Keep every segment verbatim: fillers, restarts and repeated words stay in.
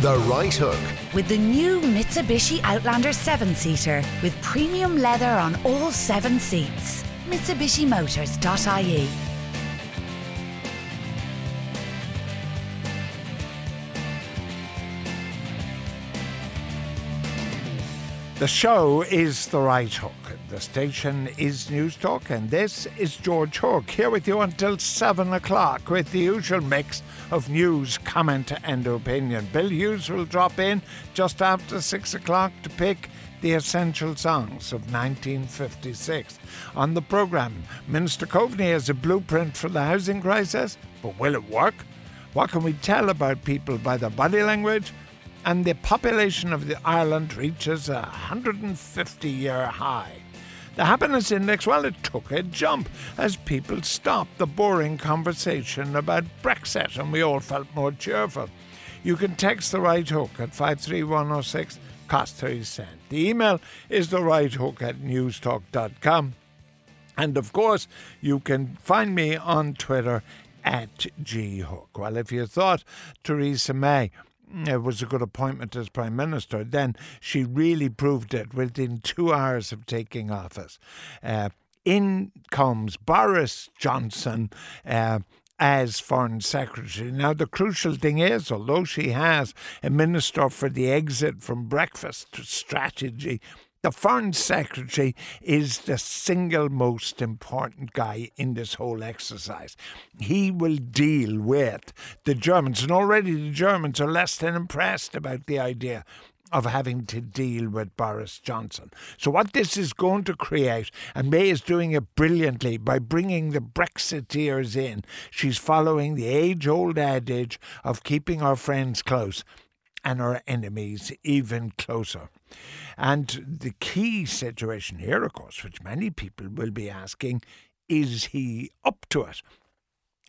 The Right Hook. With the new Mitsubishi Outlander seven-seater with premium leather on all seven seats. Mitsubishi Motors dot I E. The show is The Right Hook. The station is News Talk, and this is George Hook, here with you until seven o'clock with the usual mix of news, comment and opinion. Bill Hughes will drop in just after six o'clock to pick the essential songs of nineteen fifty-six. On the programme, Minister Coveney has a blueprint for the housing crisis, but will it work? What can we tell about people by their body language? And the population of the Ireland reaches a one hundred fifty-year high. The happiness index, well, it took a jump as people stopped the boring conversation about Brexit and we all felt more cheerful. You can text The Right Hook at five three one oh six, cost thirty cents. The email is the right hook at newstalk dot com. And of course, you can find me on Twitter at G Hook. Well, if you thought Theresa May it was a good appointment as Prime Minister, then she really proved it within two hours of taking office. Uh, in comes Boris Johnson uh, as Foreign Secretary. Now, the crucial thing is, although she has a Minister for the Exit from Breakfast strategy, the Foreign Secretary is the single most important guy in this whole exercise. He will deal with the Germans, and already the Germans are less than impressed about the idea of having to deal with Boris Johnson. So what this is going to create, and May is doing it brilliantly by bringing the Brexiteers in. She's following the age-old adage of keeping our friends close and our enemies even closer. And the key situation here, of course, which many people will be asking, is he up to it?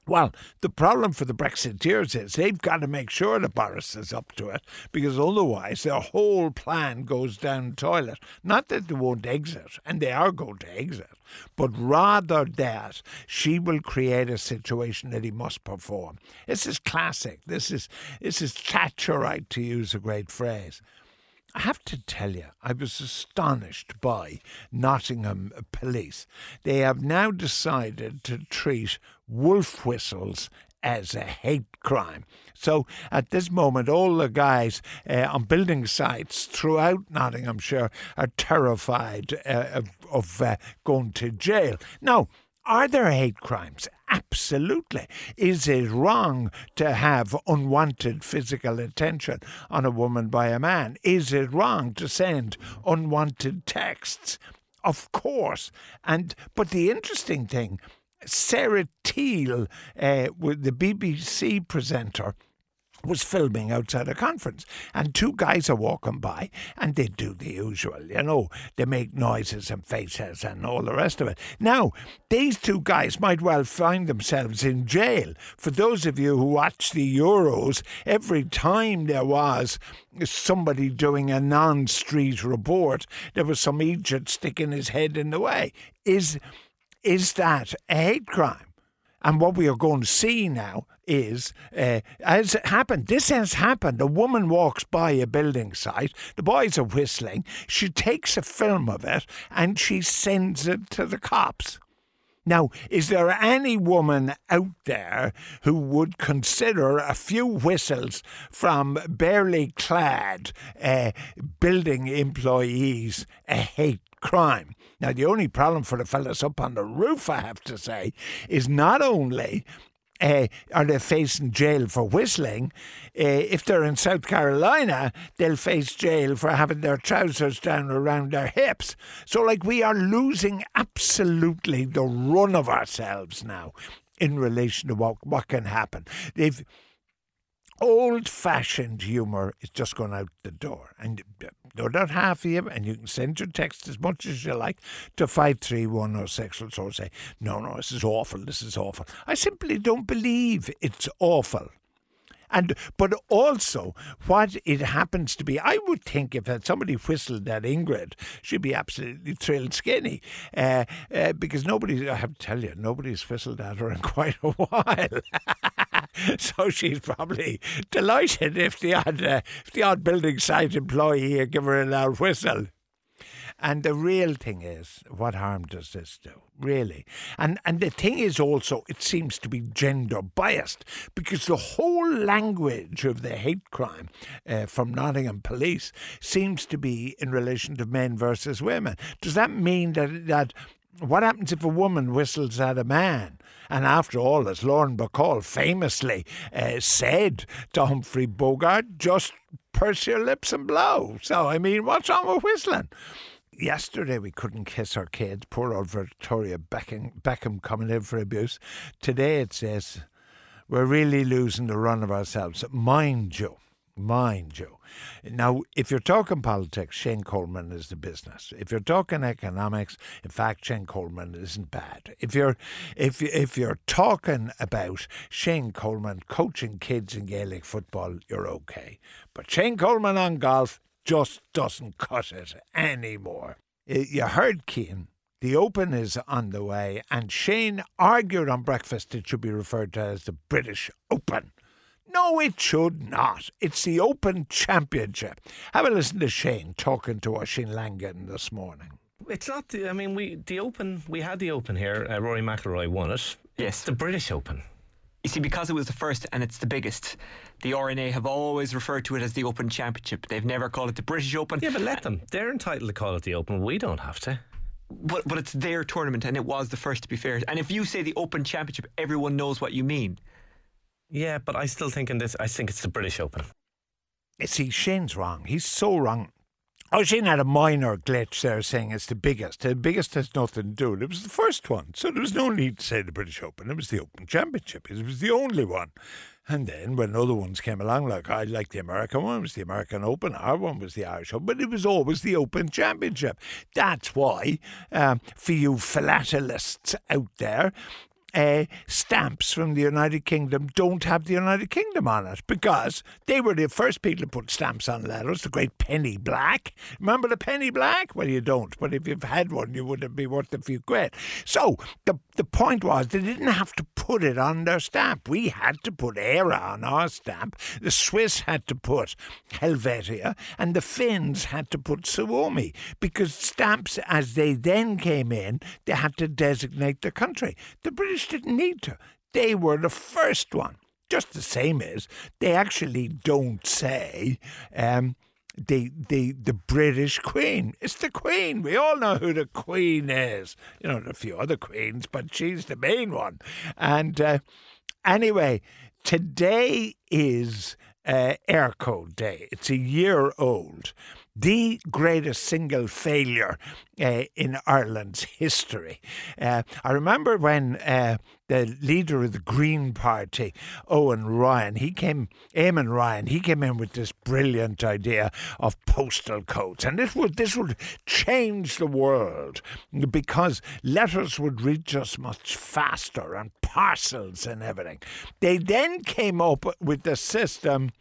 Well, the problem for the Brexiteers is they've got to make sure that Boris is up to it, because otherwise their whole plan goes down the toilet. Not that they won't exit, and they are going to exit, but rather that she will create a situation that he must perform. This is classic. This is, this is Thatcherite, to use a great phrase. I have to tell you, I was astonished by Nottingham police. They have now decided to treat wolf whistles as a hate crime. So at this moment, all the guys uh, on building sites throughout Nottinghamshire are terrified uh, of, of uh, going to jail. Now, are there hate crimes? Absolutely. Is it wrong to have unwanted physical attention on a woman by a man? Is it wrong to send unwanted texts? Of course. And but the interesting thing, Sarah Teal, uh, the B B C presenter, was filming outside a conference, and two guys are walking by and they do the usual, you know, they make noises and faces and all the rest of it. Now, these two guys might well find themselves in jail. For those of you who watch the Euros, every time there was somebody doing a non-street report, there was some idiot sticking his head in the way. Is, is that a hate crime? And what we are going to see now is, uh, as it happened, this has happened. A woman walks by a building site, the boys are whistling, she takes a film of it and she sends it to the cops. Now, is there any woman out there who would consider a few whistles from barely clad uh, building employees a hate crime? Now, the only problem for the fellas up on the roof, I have to say, is not only uh, are they facing jail for whistling, uh, if they're in South Carolina, they'll face jail for having their trousers down around their hips. So, like, we are losing absolutely the run of ourselves now in relation to what, what can happen. They've old-fashioned humour is just going out the door. And no doubt half of you, and you can send your text as much as you like to five three one oh six, will sort of say, no, no, this is awful, this is awful. I simply don't believe it's awful. And but also, what it happens to be, I would think if somebody whistled at Ingrid, she'd be absolutely thrilled skinny, uh, uh, because nobody, I have to tell you, nobody's whistled at her in quite a while. so she's probably delighted if the odd, uh, if the odd building site employee here give her a loud whistle. And the real thing is, what harm does this do? Really. And and the thing is also, it seems to be gender biased, because the whole language of the hate crime uh, from Nottingham police seems to be in relation to men versus women. Does that mean that that what happens if a woman whistles at a man? And after all, as Lauren Bacall famously uh, said to Humphrey Bogart, just purse your lips and blow. So, I mean, what's wrong with whistling? Yesterday we couldn't kiss our kids. Poor old Victoria Beckham, Beckham coming in for abuse. Today it says we're really losing the run of ourselves. Mind you, mind you. Now, if you're talking politics, Shane Coleman is the business. If you're talking economics, in fact, Shane Coleman isn't bad. If you're if if you're talking about Shane Coleman coaching kids in Gaelic football, you're okay. But Shane Coleman on golf just doesn't cut it anymore. You heard Keane. The Open is on the way, and Shane argued on Breakfast it should be referred to as the British Open. No, it should not. It's the Open Championship. Have a listen to Shane talking to us in Langan this morning. It's not the, I mean, we the Open, we had the Open here. Uh, Rory McIlroy won it. Yes. It's the British Open. You see, because it was the first and it's the biggest, the R N A have always referred to it as the Open Championship. They've never called it the British Open. Yeah, but let them. They're entitled to call it the Open. We don't have to. But, but it's their tournament, and it was the first, to be fair. And if you say the Open Championship, everyone knows what you mean. Yeah, but I still think in this, I think it's the British Open. See, Shane's wrong. He's so wrong. Oh, Shane had a minor glitch there saying it's the biggest. The biggest has nothing to do with it. It was the first one. So there was no need to say the British Open. It was the Open Championship. It was the only one. And then when other ones came along, like I like the American one, it was the American Open. Our one was the Irish Open. But it was always the Open Championship. That's why, um, for you philatelists out there, Uh, stamps from the United Kingdom don't have the United Kingdom on it, because they were the first people to put stamps on letters, the great Penny Black. Remember the Penny Black? Well, you don't, but if you've had one, you would have been worth a few quid. So the, the point was, they didn't have to put it on their stamp. We had to put ERA on our stamp. The Swiss had to put Helvetia, and the Finns had to put Suomi, because stamps, as they then came in, they had to designate the country. The British didn't need to. They were the first one. Just the same as they actually don't say um, the, the, the British Queen. It's the Queen. We all know who the Queen is. You know, there are a few other queens, but she's the main one. And uh, anyway, today is uh, Air Code Day. It's a year old. The greatest single failure uh, in Ireland's history. Uh, I remember when uh, the leader of the Green Party, Eoin Ryan, he came, Eamon Ryan, he came in with this brilliant idea of postal codes. And this would, this would change the world, because letters would reach us much faster, and parcels and everything. They then came up with the system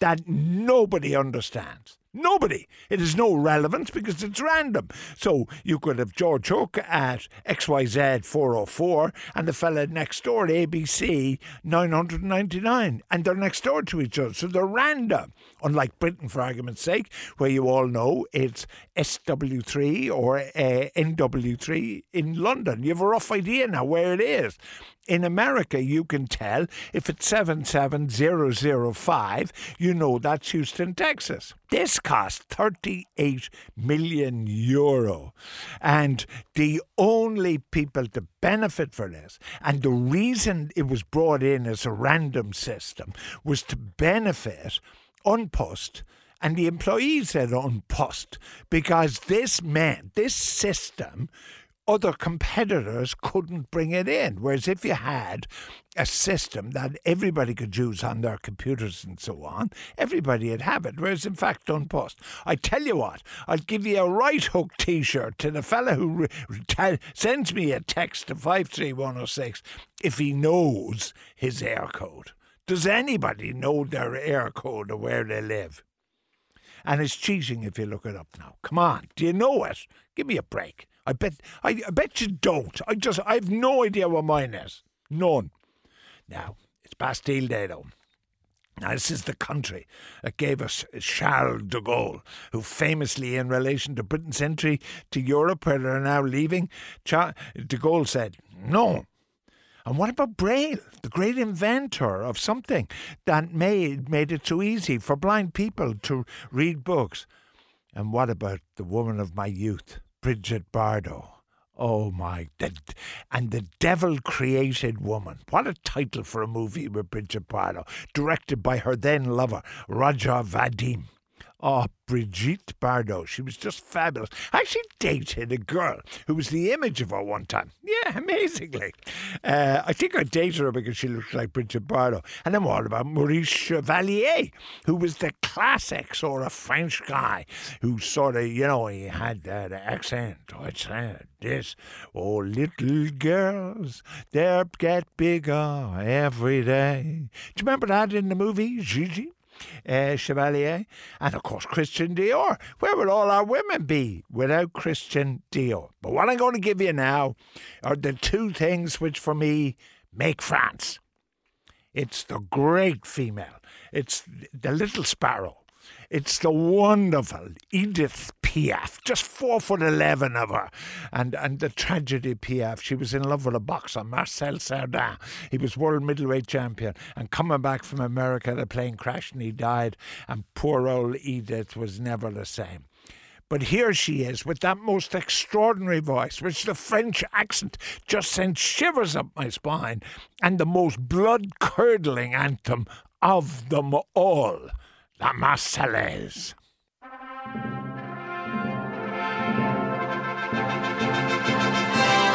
that nobody understands. Nobody. It has no relevance because it's random. So you could have George Hook at X Y Z four oh four and the fella next door at A B C nine hundred ninety-nine, and they're next door to each other, so they're random. Unlike Britain, for argument's sake, where you all know it's S W three or uh, N W three in London. You have a rough idea now where it is. In America, you can tell if it's seven seven zero zero five, you know that's Houston, Texas. This cost thirty-eight million euro. And the only people to benefit for this, and the reason it was brought in as a random system, was to benefit Unpost. And the employees said Unpost, because this meant, this system, other competitors couldn't bring it in. Whereas if you had a system that everybody could use on their computers and so on, everybody would have it. Whereas, in fact, Unpost. I tell you what, I'll give you a Right Hook T-shirt to the fella who re- t- sends me a text to five three one oh six if he knows his air code. Does anybody know their air code or where they live? And it's cheating if you look it up now. Come on, do you know it? Give me a break. I bet I, I bet you don't. I just I have no idea what mine is. None. Now, it's It's Bastille Day, though. Now, this is the country that gave us Charles de Gaulle, who famously, in relation to Britain's entry to Europe, where they're now leaving, Char- de Gaulle said, no. And what about Braille, the great inventor of something that made made it so easy for blind people to read books? And what about the woman of my youth, Brigitte Bardot? Oh, my. The, and the devil-created woman. What a title for a movie with Brigitte Bardot, directed by her then-lover, Roger Vadim. Oh, Brigitte Bardot. She was just fabulous. I actually dated a girl who was the image of her one time. Yeah, amazingly. Uh, I think I dated her because she looked like Brigitte Bardot. And I'm all about Maurice Chevalier, who was the classic sort of French guy who sort of, you know, he had that accent. Oh, it's this. Oh, little girls, they get bigger every day. Do you remember that in the movie, Gigi? Uh, Chevalier, and of course Christian Dior. Where would all our women be without Christian Dior? But what I'm going to give you now are the two things which for me make France. It's the great female, it's the little sparrow, it's the wonderful Edith Piaf, just four foot eleven of her, and and the tragedy Piaf. She was in love with a boxer, Marcel Cerdan. He was world middleweight champion, and coming back from America, the plane crashed and he died. And poor old Edith was never the same. But here she is with that most extraordinary voice, which the French accent just sent shivers up my spine, and the most blood-curdling anthem of them all. La Marseillaise.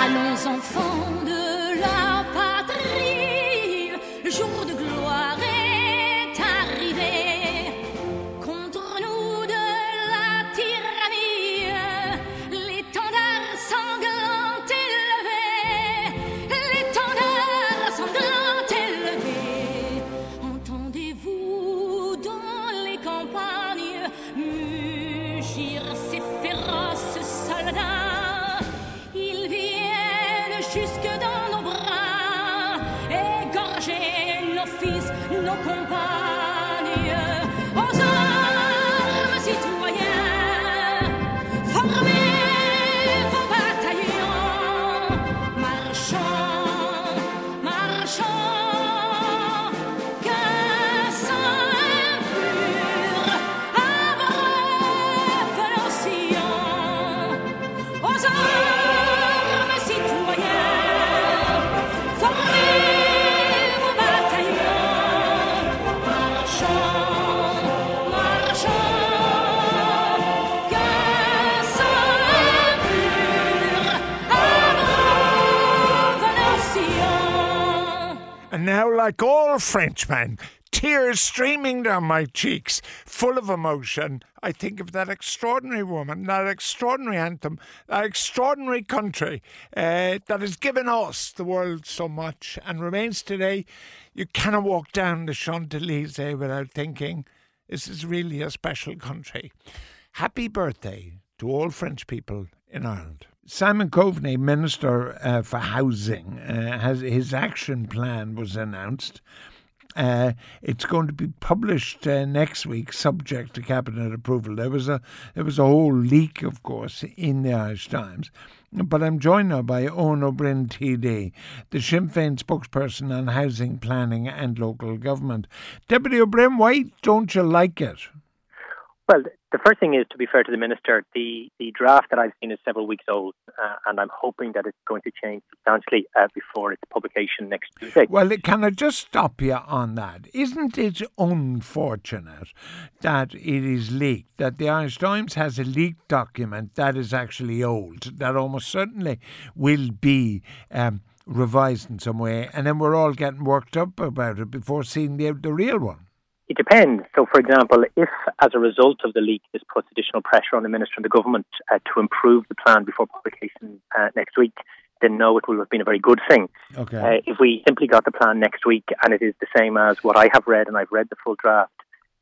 Allons enfants de la patrie, le jour de gloire est arrivé. Contre nous de la tyrannie, l'étendard sanglant élevé, l'étendard sanglant élevé. Entendez-vous dans les campagnes mugir ces féroces soldats? Jusque dans nos bras, égorger nos fils, nos compagnes. Aux armes, citoyens, formez vos bataillons. Marchons, marchons, qu'un sang impur abreuve nos sillons. Aux armes, now, like all Frenchmen, tears streaming down my cheeks, full of emotion, I think of that extraordinary woman, that extraordinary anthem, that extraordinary country uh, that has given us, the world, so much and remains today. You cannot walk down the Champs-Élysées without thinking, this is really a special country. Happy birthday to all French people in Ireland. Simon Coveney, Minister uh, for Housing, uh, has his action plan was announced. Uh, it's going to be published uh, next week, subject to cabinet approval. There was a there was a whole leak, of course, in the Irish Times. But I'm joined now by Eoin Ó Broin T D, the Sinn Féin spokesperson on housing, planning, and local government. Deputy O'Brien, why don't you like it? Well, the first thing is, to be fair to the Minister, the, the draft that I've seen is several weeks old, uh, and I'm hoping that it's going to change substantially uh, before its publication next Tuesday. Well, can I just stop you on that? Isn't it unfortunate that it is leaked, that the Irish Times has a leaked document that is actually old, that almost certainly will be um, revised in some way, and then we're all getting worked up about it before seeing the, the real one? It depends. So, for example, if as a result of the leak this puts additional pressure on the Minister and the Government uh, to improve the plan before publication uh, next week, then no, it will have been a very good thing. Okay. Uh, if we simply got the plan next week and it is the same as what I have read, and I've read the full draft,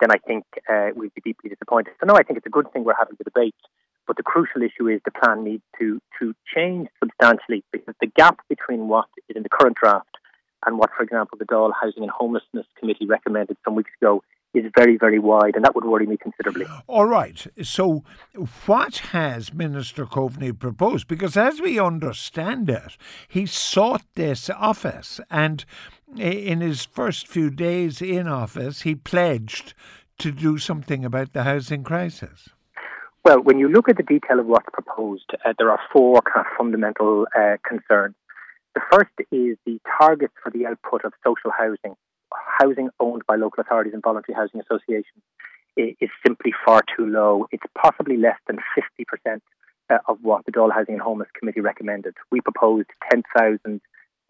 then I think uh, we'd be deeply disappointed. So no, I think it's a good thing we're having the debate, but the crucial issue is the plan needs to, to change substantially, because the gap between what is in the current draft and what, for example, the Dáil Housing and Homelessness Committee recommended some weeks ago is very, very wide, and that would worry me considerably. All right. So what has Minister Coveney proposed? Because as we understand it, he sought this office, and in his first few days in office, he pledged to do something about the housing crisis. Well, when you look at the detail of what's proposed, uh, there are four kind of fundamental uh, concerns. The first is the targets for the output of social housing. Housing owned by local authorities and voluntary housing associations is simply far too low. It's possibly less than fifty percent of what the Dáil Housing and Homeless Committee recommended. We proposed ten thousand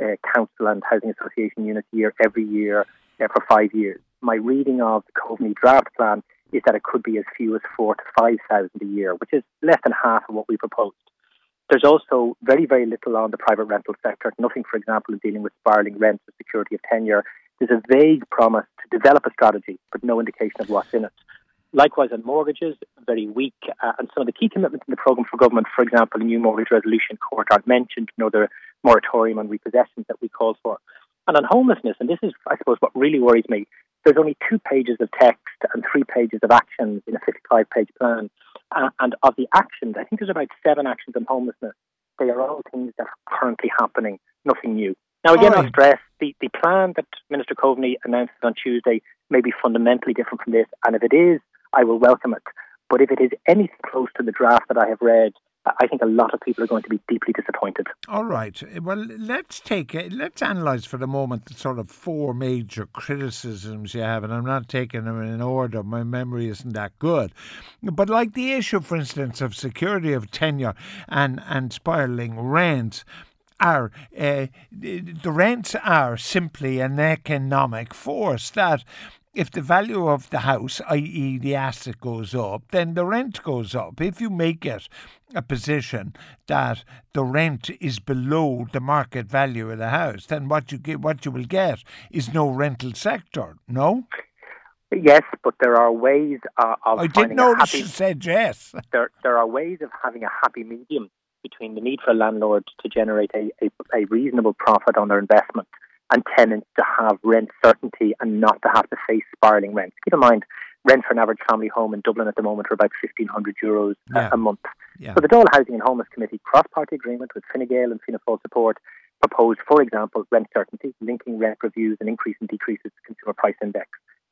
uh, council and housing association units a year, every year, uh, for five years. My reading of the Coveney draft plan is that it could be as few as four thousand to five thousand a year, which is less than half of what we proposed. There's also very, very little on the private rental sector. Nothing, for example, in dealing with spiralling rents or security of tenure. There's a vague promise to develop a strategy, but no indication of what's in it. Likewise, on mortgages, very weak. Uh, and some of the key commitments in the programme for government, for example, the new mortgage resolution court, aren't mentioned, nor the moratorium on repossessions that we called for. And on homelessness, and this is, I suppose, what really worries me, there's only two pages of text and three pages of actions in a fifty-five page plan. Uh, and of the actions, I think there's about seven actions on homelessness. They are all things that are currently happening, nothing new. Now, again, I'll stress, the, the plan that Minister Coveney announced on Tuesday may be fundamentally different from this, and if it is, I will welcome it. But if it is anything close to the draft that I have read, I think a lot of people are going to be deeply disappointed. All right. Well, let's take it. Let's analyse for the moment the sort of four major criticisms you have, and I'm not taking them in order. My memory isn't that good. But like the issue, for instance, of security of tenure and, and spiralling rents, Are uh, the rents are simply an economic force that if the value of the house, that is the asset, goes up, then the rent goes up. If you make it a position that the rent is below the market value of the house, then what you get, what you will get, is no rental sector. No. Yes, but there are ways uh, of. I didn't notice you said yes. There, there are ways of having a happy medium between the need for a landlord to generate a, a, a reasonable profit on their investment and tenants to have rent certainty and not to have to face spiralling rents. Keep in mind, rent for an average family home in Dublin at the moment are about fifteen hundred euros yeah. a, a month. Yeah. So the Dáil Housing and Homeless Committee cross-party agreement with Fine Gael and Fianna Fáil support proposed, for example, rent certainty, linking rent reviews and increase and decreases to consumer price index.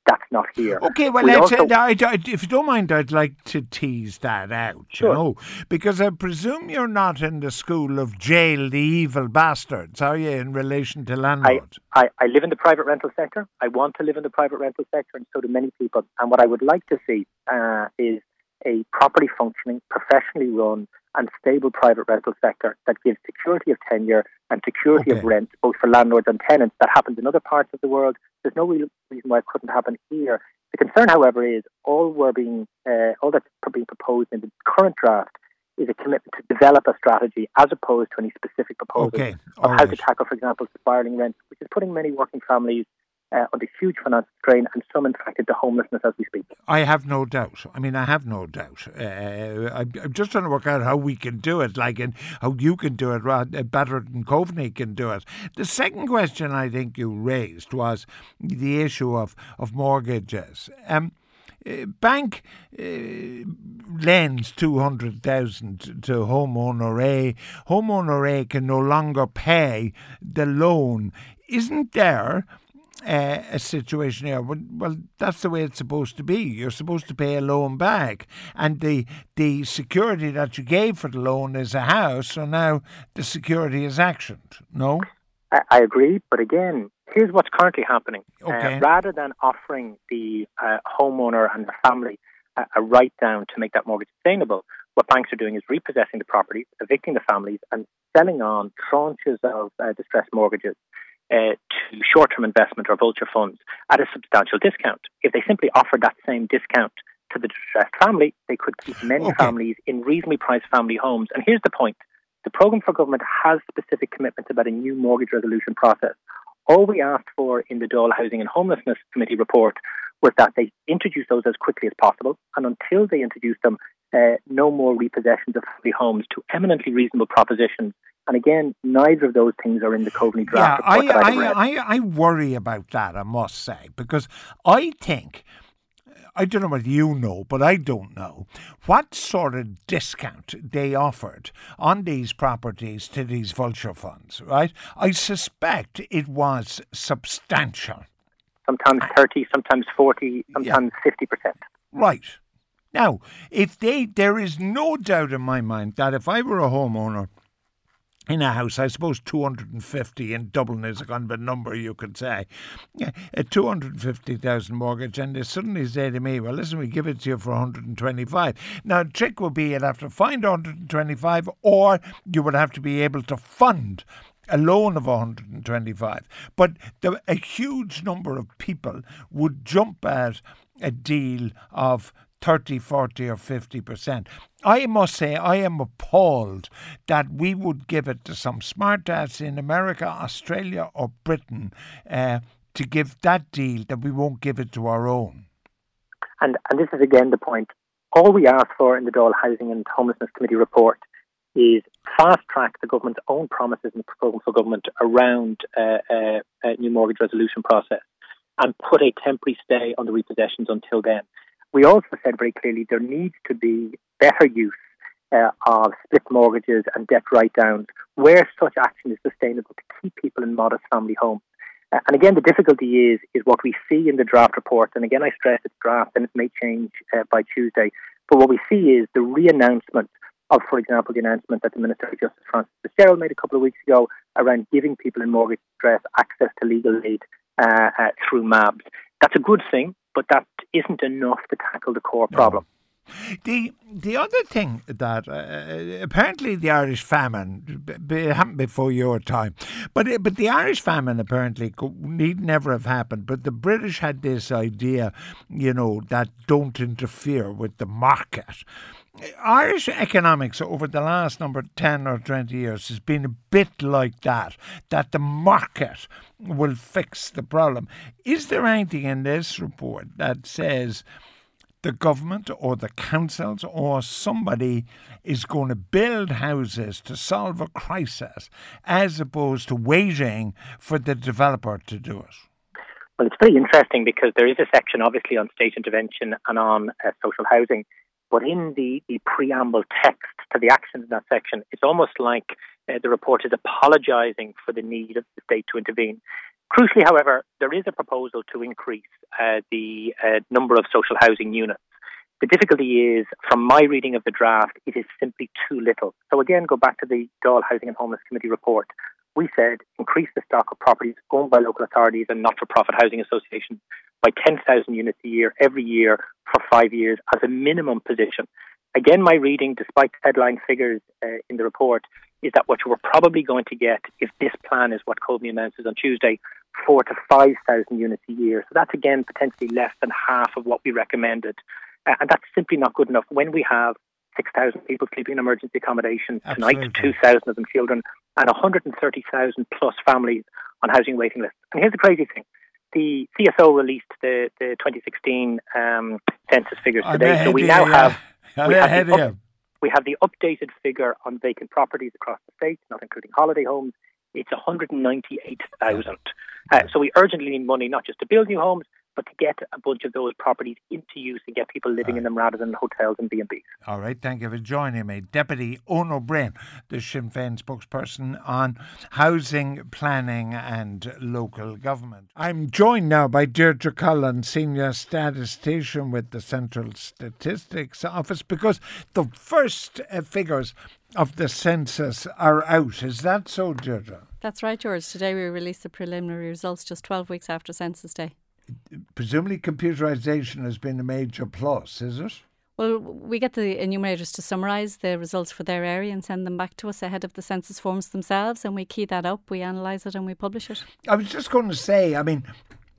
That's not here. Okay, well, we let's, also... I, I, if you don't mind, I'd like to tease that out, sure. You know, because I presume you're not in the school of jail the evil bastards, are you, in relation to landlords? I, I, I live in the private rental sector. I want to live in the private rental sector, and so do many people. And what I would like to see uh, is a properly functioning, professionally run and stable private rental sector that gives security of tenure and security okay. of rent, both for landlords and tenants. That happens in other parts of the world. There's no real reason why it couldn't happen here. The concern, however, is all we're being, uh, all that's being proposed in the current draft is a commitment to develop a strategy as opposed to any specific proposal okay. of right. how to tackle, for example, spiralling rent, which is putting many working families Uh, under huge financial strain and some, in fact, into homelessness as we speak. I have no doubt. I mean, I have no doubt. Uh, I'm, I'm just trying to work out how we can do it, like, and how you can do it rather, better than Coveney can do it. The second question I think you raised was the issue of, of mortgages. Um, Uh, bank uh, lends two hundred thousand to Homeowner A. Homeowner A can no longer pay the loan. Isn't there uh, a situation here? Well, well, that's the way it's supposed to be. You're supposed to pay a loan back, and the the security that you gave for the loan is a house. So now the security is actioned. No, I, I agree, but again, here's what's currently happening. Okay. Uh, rather than offering the uh, homeowner and the family uh, a write-down to make that mortgage sustainable, what banks are doing is repossessing the property, evicting the families, and selling on tranches of uh, distressed mortgages uh, to short-term investment or vulture funds at a substantial discount. If they simply offered that same discount to the distressed family, they could keep many okay. families in reasonably priced family homes. And here's the point. The programme for government has specific commitments about a new mortgage resolution process. All we asked for in the Dáil Housing and Homelessness Committee report was that they introduced those as quickly as possible, and until they introduced them, uh, no more repossessions of family homes to eminently reasonable propositions. And again, neither of those things are in the Coveney draft. Yeah, I, I, I, I worry about that, I must say, because I think, I don't know what you know, but I don't know, what sort of discount they offered on these properties to these vulture funds, right? I suspect it was substantial. Sometimes thirty, sometimes forty, sometimes yeah. fifty percent. Right. Now, if they, there is no doubt in my mind that if I were a homeowner in a house, I suppose two hundred fifty in Dublin is a kind of a number you could say, yeah, a two hundred fifty thousand mortgage, and they suddenly say to me, well, listen, we give it to you for one hundred twenty-five. Now, the trick would be you'd have to find one hundred twenty-five, or you would have to be able to fund a loan of one hundred twenty-five. But the, a huge number of people would jump at a deal of thirty, forty or fifty percent. I must say I am appalled that we would give it to some smartass in America, Australia or Britain uh, to give that deal, that we won't give it to our own. And, and this is again the point. All we ask for in the Dáil Housing and Homelessness Committee report is fast-track the government's own promises and the programme for government around uh, uh, a new mortgage resolution process and put a temporary stay on the repossessions until then. We also said very clearly there needs to be better use uh, of split mortgages and debt write-downs where such action is sustainable to keep people in modest family homes. Uh, and again, the difficulty is is what we see in the draft report, and again I stress it's draft and it may change uh, by Tuesday, but what we see is the re-announcement of, for example, the announcement that the Minister of Justice, Francis Fitzgerald, made a couple of weeks ago around giving people in mortgage distress access to legal aid uh, uh, through M A Bs. That's a good thing, but that isn't enough to tackle the core problem. No. The the other thing that uh, apparently the Irish famine, it happened before your time, but it, but the Irish famine apparently need never have happened. But the British had this idea, you know, that don't interfere with the market. Irish economics over the last number ten or twenty years has been a bit like that, that the market will fix the problem. Is there anything in this report that says the government or the councils or somebody is going to build houses to solve a crisis as opposed to waiting for the developer to do it? Well, it's very interesting because there is a section obviously on state intervention and on uh, social housing. But in the, the preamble text to the actions in that section, it's almost like uh, the report is apologising for the need of the state to intervene. Crucially, however, there is a proposal to increase uh, the uh, number of social housing units. The difficulty is, from my reading of the draft, it is simply too little. So again, go back to the Dáil Housing and Homeless Committee report. We said increase the stock of properties owned by local authorities and not-for-profit housing associations by ten thousand units a year, every year, for five years as a minimum position. Again, my reading, despite headline figures uh, in the report, is that what we're probably going to get, if this plan is what Coveney announces on Tuesday, four to five thousand units a year. So that's, again, potentially less than half of what we recommended. Uh, and that's simply not good enough when we have six thousand people sleeping in emergency accommodation tonight, two thousand of them children, and one hundred thirty thousand plus families on housing waiting lists. And here's the crazy thing. The C S O released the, the twenty sixteen um, census figures today. So we now have we have, the up, we have the updated figure on vacant properties across the state, not including holiday homes. It's one hundred ninety-eight thousand. Uh, so we urgently need money, not just to build new homes, but to get a bunch of those properties into use and get people living right in them rather than hotels and B and Bs. All right, thank you for joining me. Deputy Eoin Ó Broin, the Sinn Féin spokesperson on housing, planning and local government. I'm joined now by Deirdre Cullen, Senior Statistician with the Central Statistics Office, because the first uh, figures of the census are out. Is that so, Deirdre? That's right, George. Today we released the preliminary results just twelve weeks after Census Day. Presumably computerisation has been a major plus, is it? Well, we get the enumerators to summarise the results for their area and send them back to us ahead of the census forms themselves, and we key that up, we analyse it and we publish it. I was just going to say, I mean,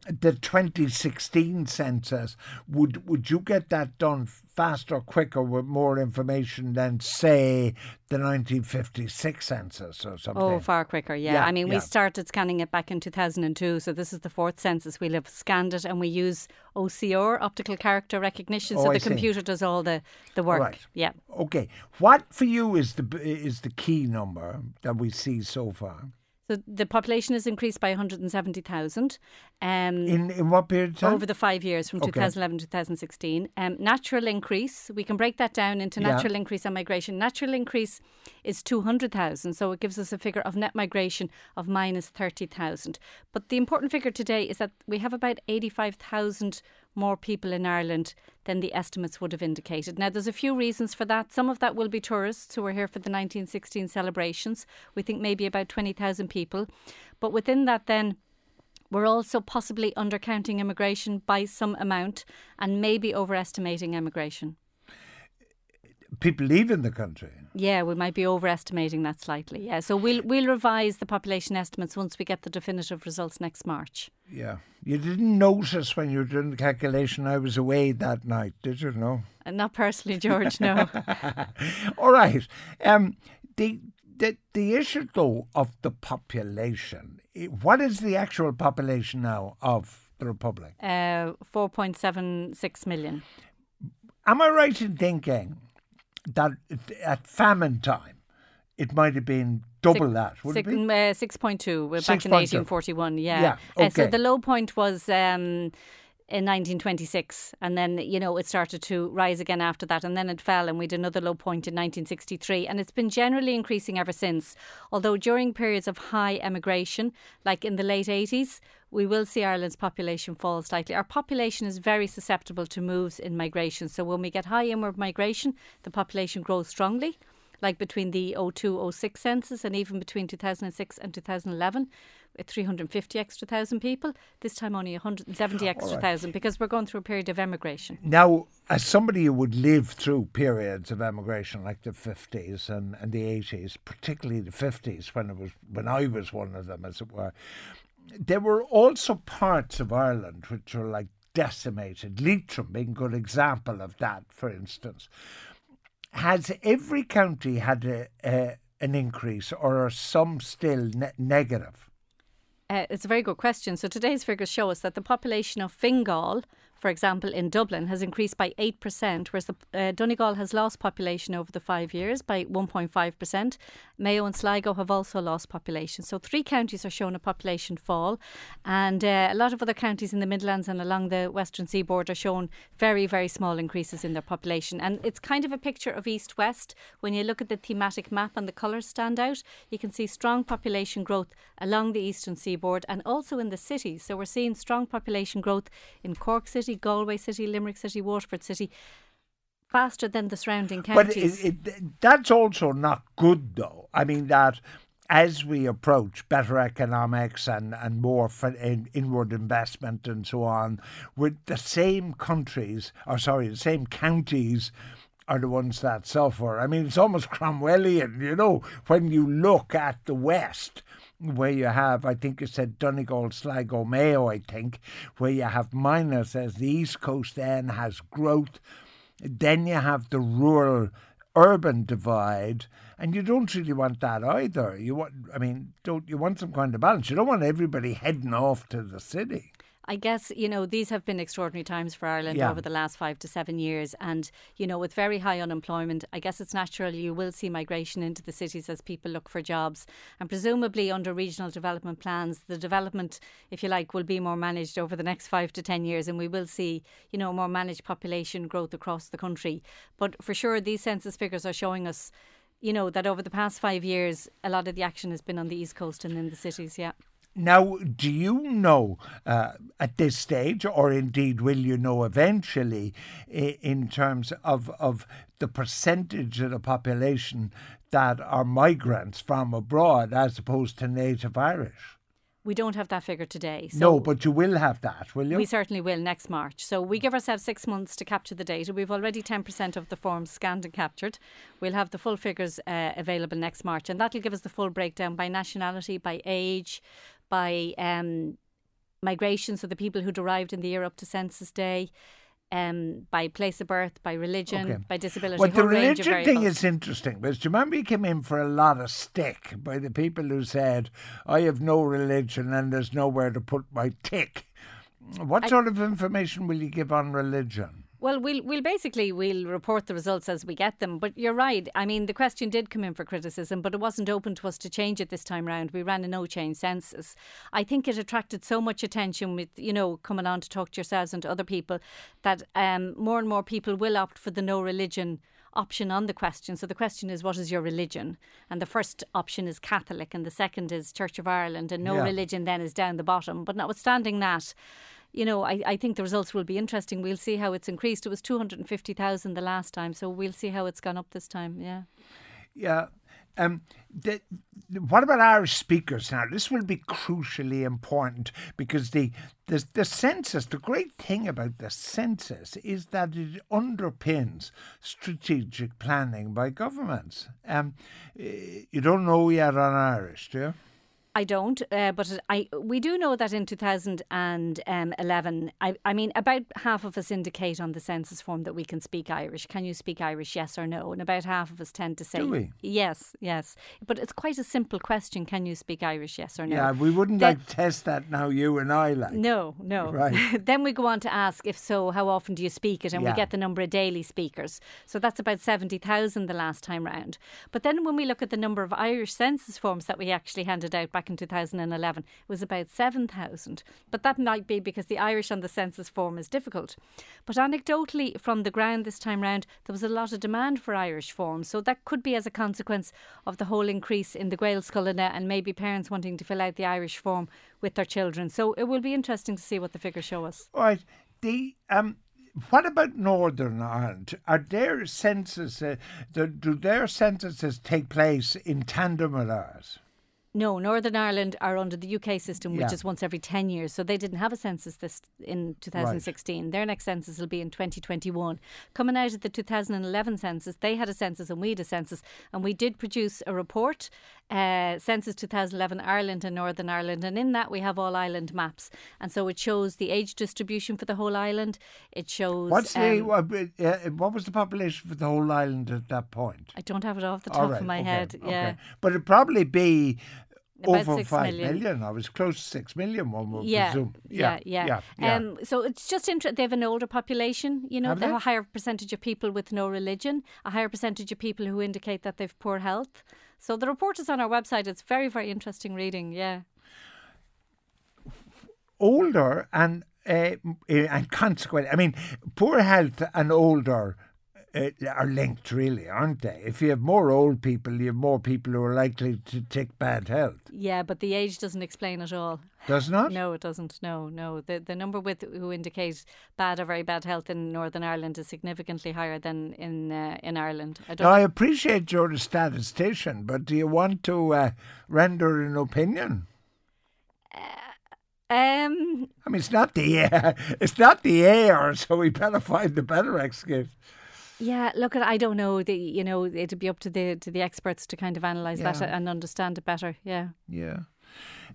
the twenty sixteen census, would would you get that done faster, quicker, with more information than, say, the nineteen fifty-six census or something? Oh, far quicker, yeah. yeah I mean, yeah. we started scanning it back in two thousand two, so this is the fourth census. We'll have scanned it, and we use O C R, optical character recognition, oh, so I the see. computer does all the, the work. Right. Yeah. Okay. What for you is the is the key number that we see so far? So the population has increased by one hundred seventy thousand. Um, in, in what period of time? Over the five years, from okay. two thousand eleven to two thousand sixteen. Um, natural increase, we can break that down into natural yeah. increase and migration. Natural increase is two hundred thousand, so it gives us a figure of net migration of minus thirty thousand. But the important figure today is that we have about eighty-five thousand more people in Ireland than the estimates would have indicated. Now, there's a few reasons for that. Some of that will be tourists who were here for the nineteen sixteen celebrations. We think maybe about twenty thousand people. But within that then, we're also possibly undercounting immigration by some amount and maybe overestimating immigration. People leaving the country. Yeah, we might be overestimating that slightly. Yeah, so we'll we'll revise the population estimates once we get the definitive results next March. Yeah. You didn't notice when you were doing the calculation I was away that night, did you? No. And not personally, George, no. All right. Um, the, the, the issue, though, of the population, what is the actual population now of the Republic? Uh, four point seven six million. Am I right in thinking that at famine time, it might have been double six, that, wouldn't six, it be? Uh, six point two, well, six back in eighteen forty-one, yeah. yeah okay. uh, so the low point was um, in nineteen twenty-six, and then, you know, it started to rise again after that, and then it fell, and we had another low point in nineteen sixty-three, and it's been generally increasing ever since. Although during periods of high emigration, like in the late eighties, we will see Ireland's population fall slightly. Our population is very susceptible to moves in migration. So when we get high inward migration, the population grows strongly, like between the oh two oh six census and even between two thousand six and two thousand eleven, three hundred fifty extra thousand people. This time only one hundred seventy extra right. thousand, because we're going through a period of emigration. Now, as somebody who would live through periods of emigration like the fifties and, and the eighties, particularly the fifties, when it was when I was one of them, as it were, there were also parts of Ireland which were like decimated. Leitrim being a good example of that, for instance. Has every county had a, a, an increase, or are some still ne- negative? Uh, it's a very good question. So today's figures show us that the population of Fingal, for example, in Dublin, has increased by eight percent, whereas the, uh, Donegal has lost population over the five years by one point five percent. Mayo and Sligo have also lost population. So three counties are showing a population fall, and uh, a lot of other counties in the Midlands and along the western seaboard are showing very, very small increases in their population. And it's kind of a picture of east-west. When you look at the thematic map and the colours stand out, you can see strong population growth along the eastern seaboard and also in the cities. So we're seeing strong population growth in Cork City, Galway City, Limerick City, Waterford City, faster than the surrounding counties. But it, it, that's also not good, though. I mean, that as we approach better economics and, and more in, inward investment and so on, with the same countries, or sorry, the same counties are the ones that suffer. I mean, it's almost Cromwellian, you know, when you look at the West, where you have, I think you said Donegal, Sligo, Mayo, I think, where you have minus as the East Coast then has growth. Then you have the rural-urban divide, and you don't really want that either. You want, I mean, don't you want some kind of balance? You don't want everybody heading off to the city. I guess, you know, these have been extraordinary times for Ireland yeah. over the last five to seven years. And, you know, with very high unemployment, I guess it's natural you will see migration into the cities as people look for jobs. And presumably under regional development plans, the development, if you like, will be more managed over the next five to ten years. And we will see, you know, more managed population growth across the country. But for sure, these census figures are showing us, you know, that over the past five years, a lot of the action has been on the East Coast and in the cities, yeah. Now, do you know uh, at this stage, or indeed will you know eventually, in terms of, of the percentage of the population that are migrants from abroad as opposed to native Irish? We don't have that figure today. So no, but you will have that, will you? We certainly will next March. So we give ourselves six months to capture the data. We've already ten percent of the forms scanned and captured. We'll have the full figures uh, available next March, and that'll give us the full breakdown by nationality, by age, by um, migration, so the people who'd arrived in the year up to Census Day, um, by place of birth, by religion, okay. by disability. Well, the religion thing is interesting, because do you remember he came in for a lot of stick by the people who said, I have no religion and there's nowhere to put my tick. What I, sort of information will you give on religion? Well, we'll we'll basically we'll report the results as we get them. But you're right. I mean, the question did come in for criticism, but it wasn't open to us to change it this time round. We ran a no change census. I think it attracted so much attention with, you know, coming on to talk to yourselves and to other people, that um, more and more people will opt for the no religion option on the question. So the question is, what is your religion? And the first option is Catholic, and the second is Church of Ireland, and no yeah. religion then is down the bottom. But notwithstanding that, you know, I, I think the results will be interesting. We'll see how it's increased. It was two hundred fifty thousand the last time, so we'll see how it's gone up this time, yeah. Yeah. Um, the, what about Irish speakers now? This will be crucially important, because the, the the census, the great thing about the census is that it underpins strategic planning by governments. Um, you don't know yet on Irish, do you? I don't, uh, but I we do know that in two thousand eleven, I, I mean, about half of us indicate on the census form that we can speak Irish. Can you speak Irish, yes or no? And about half of us tend to say... Do we? Yes, yes. But it's quite a simple question, can you speak Irish, yes or no? Yeah, we wouldn't then, like test that now, you and I like. No, no. Right. Then we go on to ask, if so, how often do you speak it? And yeah. we get the number of daily speakers. So that's about seventy thousand the last time round. But then when we look at the number of Irish census forms that we actually handed out back in two thousand eleven, it was about seven thousand. But that might be because the Irish on the census form is difficult. But anecdotally, from the ground this time round, there was a lot of demand for Irish forms. So that could be as a consequence of the whole increase in the Gaelscoilíne and maybe parents wanting to fill out the Irish form with their children. So it will be interesting to see what the figures show us. All right. The... um. What about Northern Ireland? Are their censuses, uh, do, do their censuses take place in tandem with ours? No, Northern Ireland are under the U K system, which yeah. is once every ten years. So they didn't have a census this in two thousand sixteen. Right. Their next census will be in twenty twenty-one. Coming out of the two thousand eleven census, they had a census and we had a census. And we did produce a report, uh, Census twenty eleven Ireland and Northern Ireland. And in that, we have all island maps. And so it shows the age distribution for the whole island. It shows... What's um, the, uh, what was the population for the whole island at that point? I don't have it off the top right, of my okay, head. Okay. Yeah, but it'd probably be... About over five million. Million. I was close to six million, one would yeah, presume. Yeah, yeah. yeah. yeah, yeah. Um, so it's just interesting. They have an older population, you know, have they have a higher percentage of people with no religion, a higher percentage of people who indicate that they've poor health. So the report is on our website. It's very, very interesting reading, yeah. Older and, uh, and consequent. I mean, poor health and older are linked, really, aren't they? If you have more old people, you have more people who are likely to take bad health. Yeah, but the age doesn't explain it all. Does not? No, it doesn't. No, no. The the number with who indicate bad or very bad health in Northern Ireland is significantly higher than in uh, in Ireland. I, don't now, I appreciate you're a statistician, but do you want to uh, render an opinion? Uh, um. I mean, it's not the uh, it's not the air, so we better find the better excuse. Yeah, look, I don't know. The, you know, it'd be up to the to the experts to kind of analyse yeah. that and understand it better. Yeah. Yeah.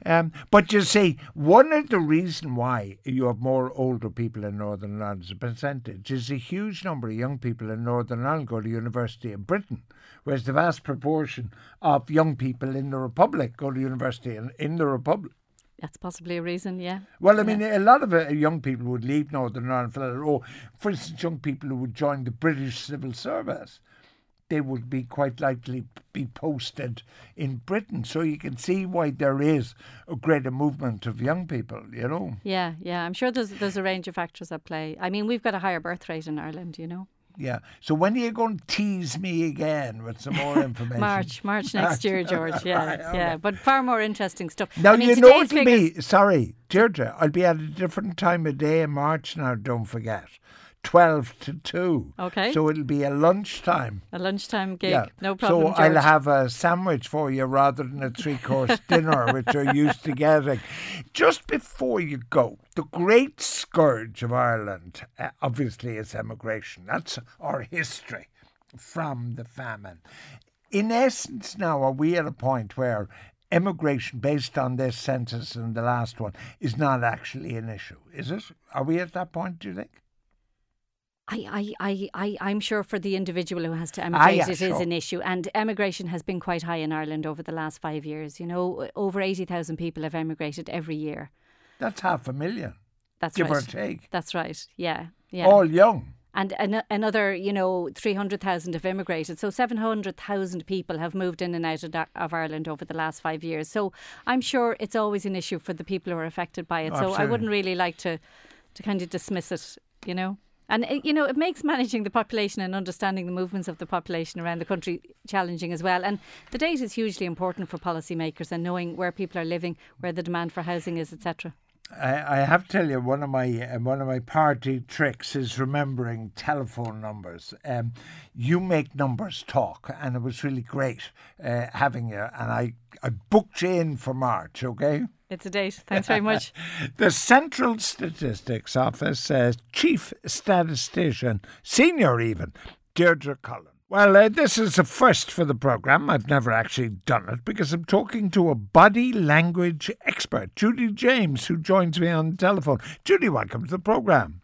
Um, but you see, one of the reasons why you have more older people in Northern Ireland as a percentage is a huge number of young people in Northern Ireland go to university in Britain, whereas the vast proportion of young people in the Republic go to university in, in the Republic. That's possibly a reason, yeah. Well, I mean, yeah. a lot of uh, young people would leave Northern Ireland for that. Or, for instance, young people who would join the British civil service, they would be quite likely be posted in Britain. So you can see why there is a greater movement of young people, you know. Yeah, yeah. I'm sure there's there's a range of factors at play. I mean, we've got a higher birth rate in Ireland, you know. Yeah. So when are you going to tease me again with some more information? March, March next year, George. Yeah, right, okay. yeah. But far more interesting stuff. Now I mean, you know it'll figures... be. Sorry, Deirdre. I'll be at a different time of day in March now. Don't forget, twelve to two. Okay. So it'll be a lunchtime. A lunchtime gig. Yeah. No problem. So George. I'll have a sandwich for you rather than a three-course dinner, which you're used to getting. Just before you go. The great scourge of Ireland, uh, obviously, is emigration. That's our history from the famine. In essence, now, are we at a point where immigration based on this census and the last one is not actually an issue, is it? Are we at that point, do you think? I, I, I, I'm sure for the individual who has to emigrate, ah, yeah, it sure. is an issue. And emigration has been quite high in Ireland over the last five years. You know, over eighty thousand people have emigrated every year. That's half a million. That's give right. or take. That's right. Yeah. yeah. All young. And an- another, you know, three hundred thousand have immigrated. So seven hundred thousand people have moved in and out of, da- of Ireland over the last five years. So I'm sure it's always an issue for the people who are affected by it. Absolutely. So I wouldn't really like to, to kind of dismiss it, you know. And, you know, it makes managing the population and understanding the movements of the population around the country challenging as well. And the data is hugely important for policymakers and knowing where people are living, where the demand for housing is, et cetera. I, I have to tell you, one of my uh, one of my party tricks is remembering telephone numbers. Um, you make numbers talk, and it was really great uh, having you. And I, I booked you in for March, OK? It's a date. Thanks very much. The Central Statistics Office uh, Chief Statistician, Senior even, Deirdre Cullen. Well, uh, this is a first for the programme. I've never actually done it because I'm talking to a body language expert, Judy James, who joins me on the telephone. Judy, welcome to the programme.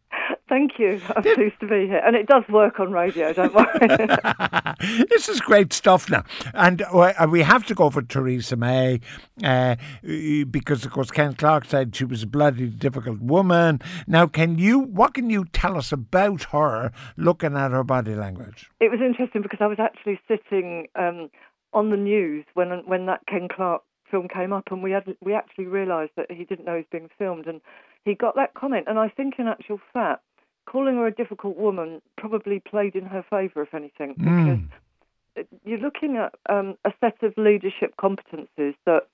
Thank you. I'm Did... pleased to be here. And it does work on radio, don't worry. This is great stuff now. And we have to go for Theresa May uh, because, of course, Ken Clarke said she was a bloody difficult woman. Now, can you? what can you tell us about her looking at her body language? It was interesting because I was actually sitting um, on the news when when that Ken Clarke film came up, and we had, we actually realised that he didn't know he was being filmed, and he got that comment. And I think, in actual fact, calling her a difficult woman probably played in her favour, if anything, because mm. you're looking at um, a set of leadership competencies that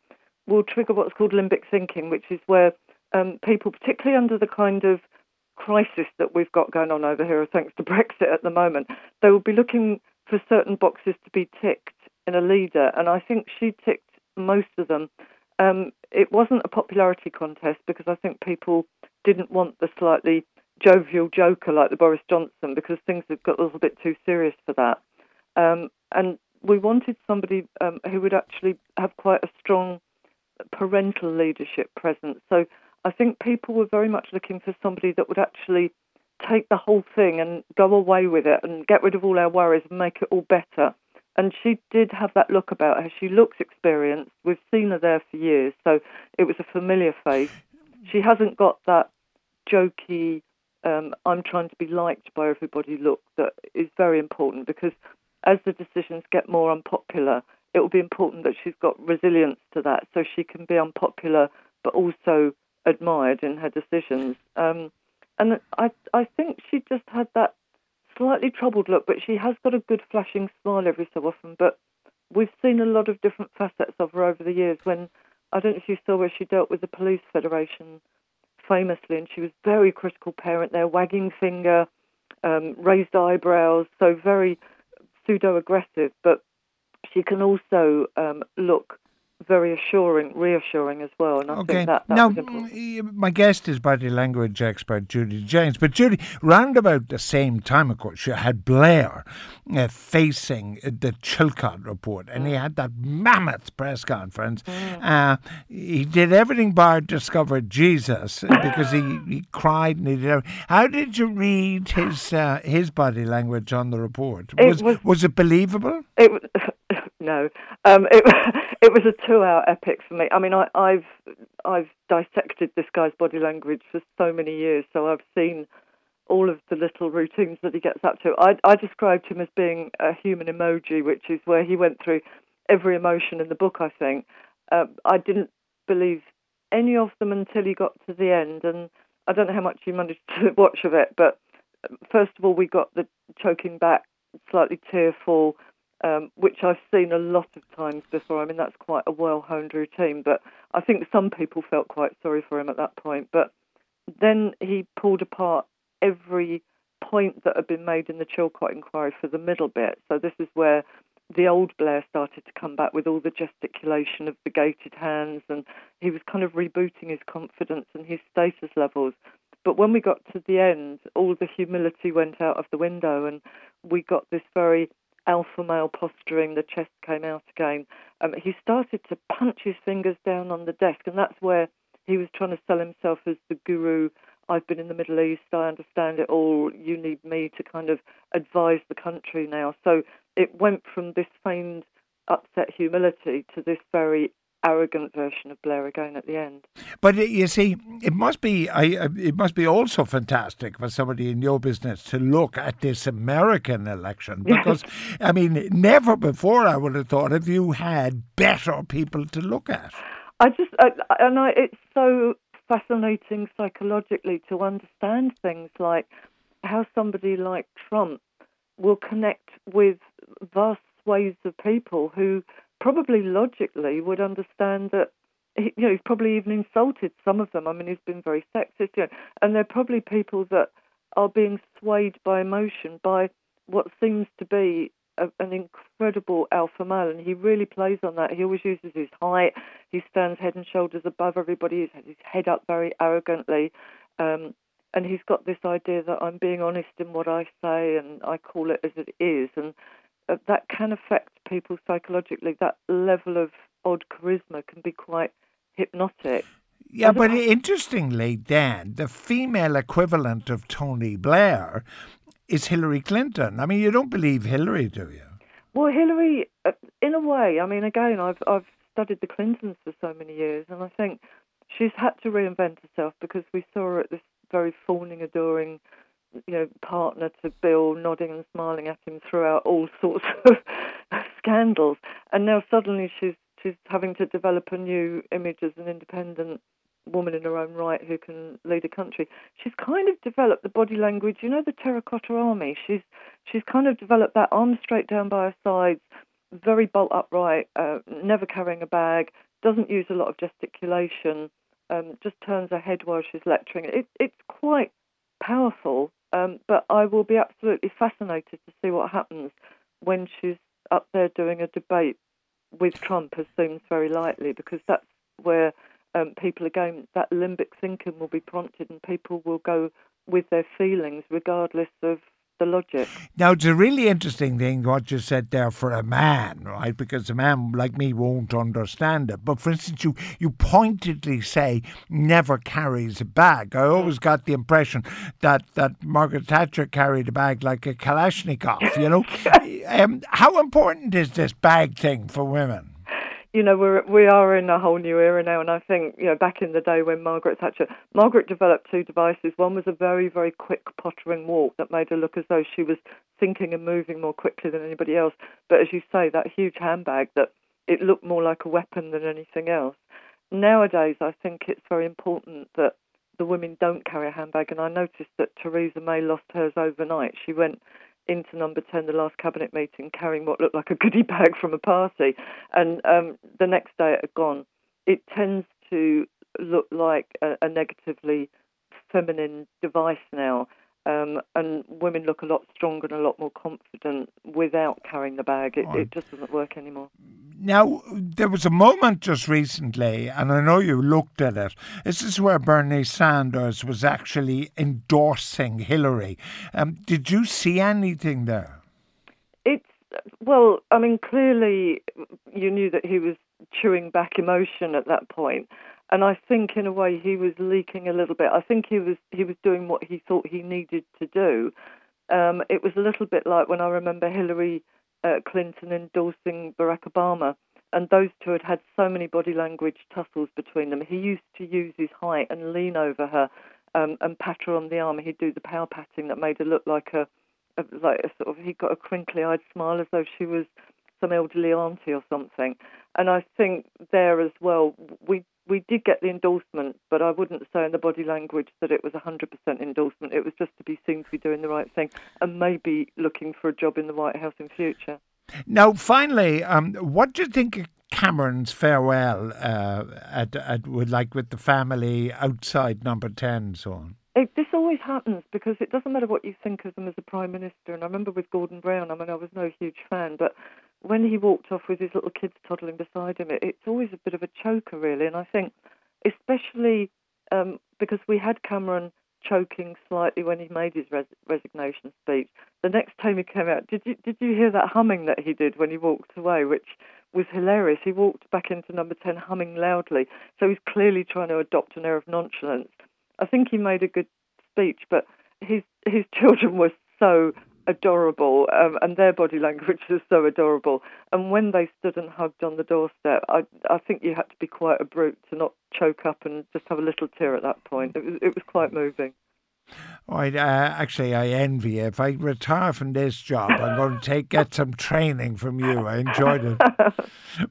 will trigger what's called limbic thinking, which is where um, people, particularly under the kind of crisis that we've got going on over here, thanks to Brexit at the moment, they will be looking for certain boxes to be ticked in a leader. And I think she ticked most of them. Um, it wasn't a popularity contest because I think people didn't want the slightly jovial joker like the Boris Johnson, because things have got a little bit too serious for that. Um, and we wanted somebody um, who would actually have quite a strong parental leadership presence. So I think people were very much looking for somebody that would actually take the whole thing and go away with it and get rid of all our worries and make it all better. And she did have that look about her. She looks experienced. We've seen her there for years, so it was a familiar face. She hasn't got that jokey, Um, I'm trying to be liked by everybody look that is very important, because as the decisions get more unpopular, it will be important that she's got resilience to that, so she can be unpopular but also admired in her decisions. Um, and I, I think she just had that slightly troubled look, but she has got a good flashing smile every so often. But we've seen a lot of different facets of her over the years. When, I don't know if you saw where she dealt with the Police Federation famously, and she was very critical parent there, wagging finger, um, raised eyebrows, so very pseudo-aggressive. But she can also um, look very assuring, reassuring as well. And I okay. think that, that now, was important. My guest is body language expert Judy James. But Judy, round about the same time, of course, you had Blair uh, facing the Chilcot report, and mm. he had that mammoth press conference. Mm. Uh, he did everything bar discover Jesus because he, he cried and he did everything. How did you read his uh, his body language on the report? Was it, was, was it believable? It was, no. Um, it, it was a two-hour epic for me. I mean, I, I've I've dissected this guy's body language for so many years, so I've seen all of the little routines that he gets up to. I, I described him as being a human emoji, which is where he went through every emotion in the book, I think. Uh, I didn't believe any of them until he got to the end, and I don't know how much you managed to watch of it, but first of all, we got the choking back, slightly tearful, Um, which I've seen a lot of times before. I mean, that's quite a well-honed routine, but I think some people felt quite sorry for him at that point. But then he pulled apart every point that had been made in the Chilcot inquiry for the middle bit. So this is where the old Blair started to come back with all the gesticulation of the gated hands, and he was kind of rebooting his confidence and his status levels. But when we got to the end, all the humility went out of the window, and we got this very alpha male posturing, the chest came out again. Um, he started to punch his fingers down on the desk, and that's where he was trying to sell himself as the guru. I've been in the Middle East, I understand it all, you need me to kind of advise the country now. So it went from this feigned upset humility to this very arrogant version of Blair again at the end. But you see, it must be I, it must be also fantastic for somebody in your business to look at this American election, because, yes. I mean, never before I would have thought if you had better people to look at. I just, I, and I, it's so fascinating psychologically to understand things like how somebody like Trump will connect with vast waves of people who probably logically would understand that, he, you know, he's probably even insulted some of them. I mean, he's been very sexist, you know, and they're probably people that are being swayed by emotion by what seems to be a, an incredible alpha male, and he really plays on that. He always uses his height. He stands head and shoulders above everybody. He's had his head up very arrogantly, um, and he's got this idea that I'm being honest in what I say and I call it as it is, and Uh, that can affect people psychologically. That level of odd charisma can be quite hypnotic. Yeah, but I- interestingly, Dan, the female equivalent of Tony Blair is Hillary Clinton. I mean, you don't believe Hillary, do you? Well, Hillary, uh, in a way, I mean, again, I've I've studied the Clintons for so many years, and I think she's had to reinvent herself because we saw her at this very fawning, adoring, you know, partner to Bill, nodding and smiling at him throughout all sorts of scandals. And now suddenly she's she's having to develop a new image as an independent woman in her own right who can lead a country. She's kind of developed the body language, you know, the terracotta army. She's she's kind of developed that arm straight down by her sides, very bolt upright, uh, never carrying a bag, doesn't use a lot of gesticulation, um, just turns her head while she's lecturing. It, it's quite powerful. Um, but I will be absolutely fascinated to see what happens when she's up there doing a debate with Trump, as seems very likely, because that's where um, people, again, that limbic thinking will be prompted and people will go with their feelings regardless of the logic. Now, it's a really interesting thing what you said there for a man, right? Because a man like me won't understand it. But for instance, you, you pointedly say never carries a bag. I always got the impression that, that Margaret Thatcher carried a bag like a Kalashnikov, you know? um, how important is this bag thing for women? You know, we're, we are in a whole new era now, and I think, you know, back in the day when Margaret Thatcher, Margaret developed two devices. One was a very, very quick pottering walk that made her look as though she was thinking and moving more quickly than anybody else. But as you say, that huge handbag, that it looked more like a weapon than anything else. Nowadays, I think it's very important that the women don't carry a handbag, and I noticed that Theresa May lost hers overnight. She went into number ten, the last cabinet meeting, carrying what looked like a goodie bag from a party, and um, the next day it had gone. It tends to look like a, a negatively feminine device now, um, and women look a lot stronger and a lot more confident without carrying the bag. It, it just doesn't work anymore. Now, there was a moment just recently, and I know you looked at it. This is where Bernie Sanders was actually endorsing Hillary. Um, did you see anything there? It's, well, I mean, clearly you knew that he was chewing back emotion at that point. And I think in a way he was leaking a little bit. I think he was he was doing what he thought he needed to do. Um, it was a little bit like when I remember Hillary Uh, Clinton endorsing Barack Obama, and those two had had so many body language tussles between them. He used to use his height and lean over her um, and pat her on the arm. He'd do the power patting that made her look like a, a like a sort of, he got a crinkly-eyed smile as though she was some elderly auntie or something. And I think there as well, we we did get the endorsement, but I wouldn't say in the body language that it was one hundred percent endorsement. It was just to be seen to be doing the right thing and maybe looking for a job in the White House in future. Now, finally, um, what do you think of Cameron's farewell uh, at, at with, like with the family outside number ten and so on? It, this always happens because it doesn't matter what you think of them as a prime minister. And I remember with Gordon Brown, I mean, I was no huge fan, but when he walked off with his little kids toddling beside him, it, it's always a bit of a choker, really. And I think, especially um, because we had Cameron choking slightly when he made his res- resignation speech. The next time he came out, did you did you hear that humming that he did when he walked away, which was hilarious? He walked back into Number ten humming loudly, so he's clearly trying to adopt an air of nonchalance. I think he made a good speech, but his his children were so adorable, um, and their body language was so adorable. And when they stood and hugged on the doorstep, I I think you had to be quite a brute to not choke up and just have a little tear at that point. It was it was quite moving. Oh, I, uh, actually, I envy you. If I retire from this job, I'm going to take get some training from you. I enjoyed it.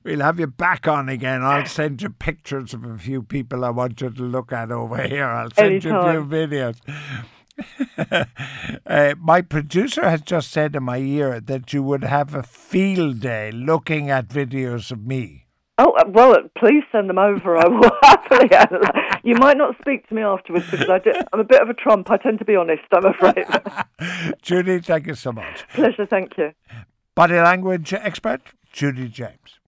We'll have you back on again. I'll send you pictures of a few people I want you to look at over here. I'll send Anytime. you a few videos. uh, my producer has just said in my ear that you would have a field day looking at videos of me. Oh, well, please send them over. I will happily. You might not speak to me afterwards because I do, I'm a bit of a trump. I tend to be honest, I'm afraid. Judy, thank you so much. Pleasure, thank you. Body language expert, Judy James.